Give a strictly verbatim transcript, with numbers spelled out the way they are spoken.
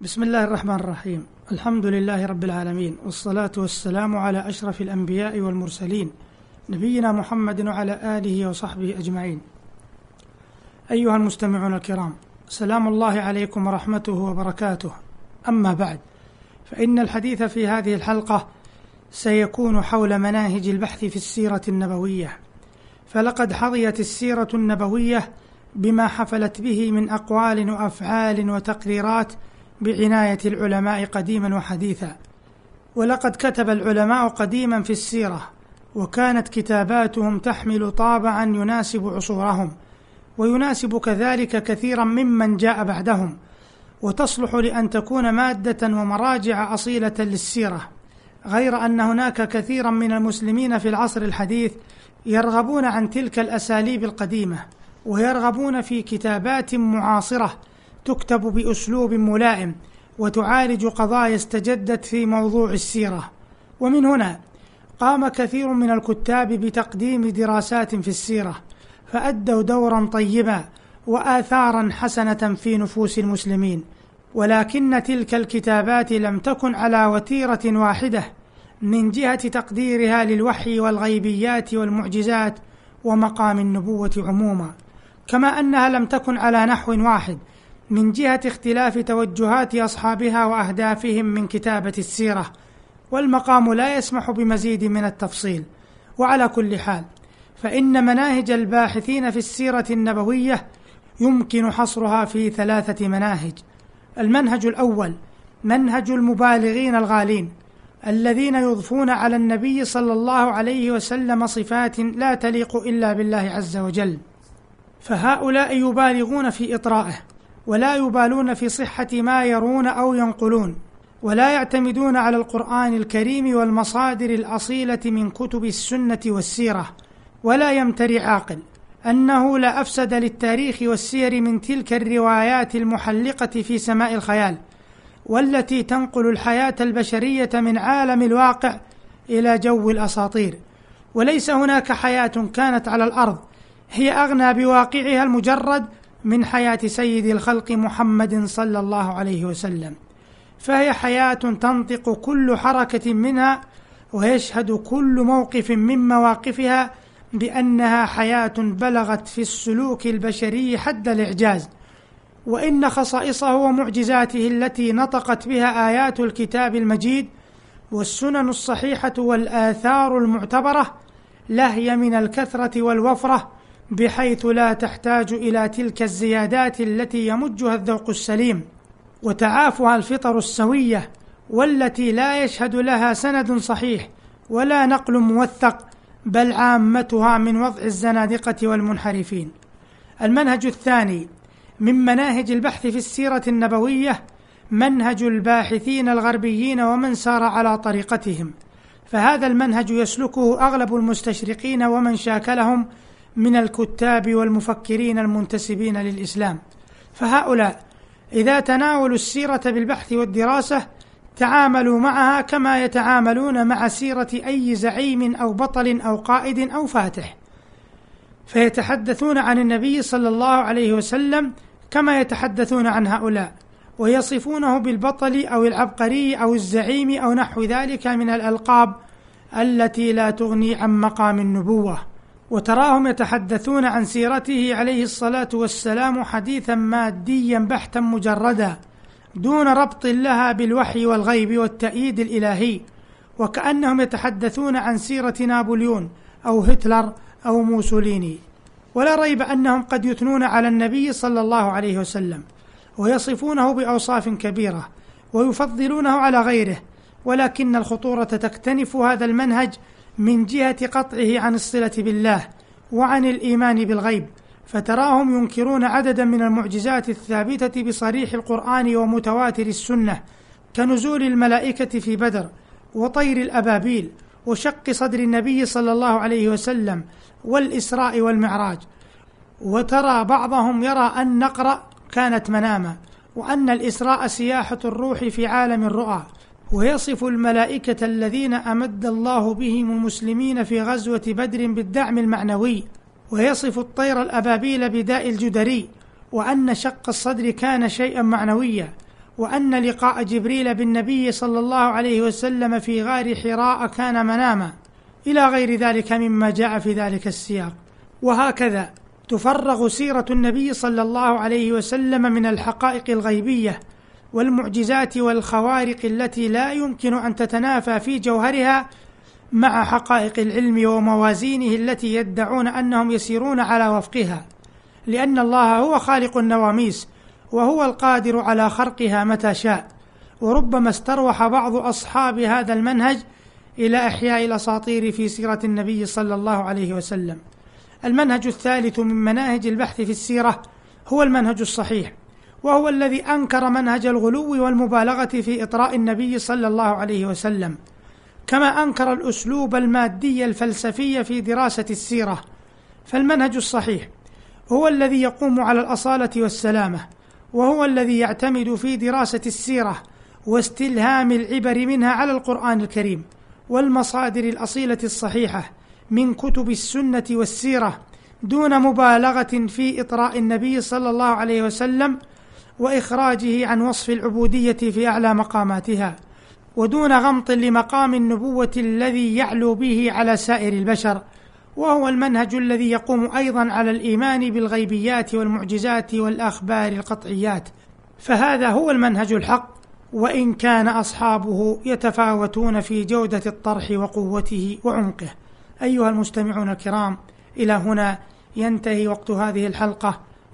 بسم الله الرحمن الرحيم. الحمد لله رب العالمين، والصلاة والسلام على أشرف الأنبياء والمرسلين، نبينا محمد وعلى آله وصحبه أجمعين. أيها المستمعون الكرام، سلام الله عليكم ورحمته وبركاته. أما بعد، فإن الحديث في هذه الحلقة سيكون حول مناهج البحث في السيرة النبوية، فلقد حظيت السيرة النبوية بما حفلت به من أقوال وأفعال وتقريرات بعناية العلماء قديما وحديثا. ولقد كتب العلماء قديما في السيرة، وكانت كتاباتهم تحمل طابعا يناسب عصورهم، ويناسب كذلك كثيرا ممن جاء بعدهم، وتصلح لأن تكون مادة ومراجع أصيلة للسيرة. غير أن هناك كثيرا من المسلمين في العصر الحديث يرغبون عن تلك الأساليب القديمة، ويرغبون في كتابات معاصرة تكتب بأسلوب ملائم وتعالج قضايا استجدت في موضوع السيرة. ومن هنا قام كثير من الكتاب بتقديم دراسات في السيرة، فأدوا دورا طيبا وآثارا حسنة في نفوس المسلمين. ولكن تلك الكتابات لم تكن على وتيرة واحدة من جهة تقديرها للوحي والغيبيات والمعجزات ومقام النبوة عموما، كما أنها لم تكن على نحو واحد من جهة اختلاف توجهات أصحابها وأهدافهم من كتابة السيرة، والمقام لا يسمح بمزيد من التفصيل. وعلى كل حال، فإن مناهج الباحثين في السيرة النبوية يمكن حصرها في ثلاثة مناهج. المنهج الأول منهج المبالغين الغالين، الذين يضفون على النبي صلى الله عليه وسلم صفات لا تليق إلا بالله عز وجل، فهؤلاء يبالغون في إطرائه، ولا يبالون في صحة ما يرون أو ينقلون، ولا يعتمدون على القرآن الكريم والمصادر الأصيلة من كتب السنة والسيرة. ولا يمتري عاقل أنه لا أفسد للتاريخ والسير من تلك الروايات المحلقة في سماء الخيال، والتي تنقل الحياة البشرية من عالم الواقع إلى جو الأساطير. وليس هناك حياة كانت على الأرض هي أغنى بواقعها المجرد من حياة سيد الخلق محمد صلى الله عليه وسلم، فهي حياة تنطق كل حركة منها، ويشهد كل موقف من مواقفها بأنها حياة بلغت في السلوك البشري حد الإعجاز. وإن خصائصه ومعجزاته التي نطقت بها آيات الكتاب المجيد والسنن الصحيحة والآثار المعتبرة لهي من الكثرة والوفرة، بحيث لا تحتاج إلى تلك الزيادات التي يمجها الذوق السليم وتعافها الفطر السوية، والتي لا يشهد لها سند صحيح ولا نقل موثق، بل عامتها من وضع الزنادقة والمنحرفين. المنهج الثاني من مناهج البحث في السيرة النبوية منهج الباحثين الغربيين ومن سار على طريقتهم، فهذا المنهج يسلكه أغلب المستشرقين ومن شاكلهم من الكتاب والمفكرين المنتسبين للإسلام، فهؤلاء إذا تناولوا السيرة بالبحث والدراسة تعاملوا معها كما يتعاملون مع سيرة أي زعيم أو بطل أو قائد أو فاتح، فيتحدثون عن النبي صلى الله عليه وسلم كما يتحدثون عن هؤلاء، ويصفونه بالبطل أو العبقري أو الزعيم أو نحو ذلك من الألقاب التي لا تغني عن مقام النبوة. وتراهم يتحدثون عن سيرته عليه الصلاة والسلام حديثا ماديا بحتا مجردا، دون ربط لها بالوحي والغيب والتأييد الإلهي، وكأنهم يتحدثون عن سيرة نابليون أو هتلر أو موسوليني. ولا ريب أنهم قد يثنون على النبي صلى الله عليه وسلم ويصفونه بأوصاف كبيرة ويفضلونه على غيره، ولكن الخطورة تكتنف هذا المنهج من جهة قطعه عن الصلة بالله وعن الإيمان بالغيب، فتراهم ينكرون عددا من المعجزات الثابتة بصريح القرآن ومتواتر السنة، كنزول الملائكة في بدر وطير الأبابيل وشق صدر النبي صلى الله عليه وسلم والإسراء والمعراج. وترى بعضهم يرى أن نقرأ كانت مناما، وأن الإسراء سياحة الروح في عالم الرؤى، ويصف الملائكة الذين أمد الله بهم المسلمين في غزوة بدر بالدعم المعنوي، ويصف الطير الأبابيل بداء الجدري، وأن شق الصدر كان شيئا معنويا، وأن لقاء جبريل بالنبي صلى الله عليه وسلم في غار حراء كان مناما، إلى غير ذلك مما جاء في ذلك السياق. وهكذا تفرغ سيرة النبي صلى الله عليه وسلم من الحقائق الغيبية والمعجزات والخوارق التي لا يمكن أن تتنافى في جوهرها مع حقائق العلم وموازينه التي يدعون أنهم يسيرون على وفقها، لأن الله هو خالق النواميس وهو القادر على خرقها متى شاء. وربما استروح بعض أصحاب هذا المنهج إلى إحياء الأساطير في سيرة النبي صلى الله عليه وسلم. المنهج الثالث من مناهج البحث في السيرة هو المنهج الصحيح، وهو الذي أنكر منهج الغلو والمبالغة في إطراء النبي صلى الله عليه وسلم، كما أنكر الأسلوب المادي الفلسفي في دراسة السيرة. فالمنهج الصحيح هو الذي يقوم على الأصالة والسلامة، وهو الذي يعتمد في دراسة السيرة واستلهام العبر منها على القرآن الكريم والمصادر الأصيلة الصحيحة من كتب السنة والسيرة، دون مبالغة في إطراء النبي صلى الله عليه وسلم وإخراجه عن وصف العبودية في أعلى مقاماتها، ودون غمط لمقام النبوة الذي يعلو به على سائر البشر. وهو المنهج الذي يقوم أيضا على الإيمان بالغيبيات والمعجزات والأخبار القطعيات، فهذا هو المنهج الحق، وإن كان أصحابه يتفاوتون في جودة الطرح وقوته وعمقه. أيها المستمعون الكرام، إلى هنا ينتهي وقت هذه الحلقة،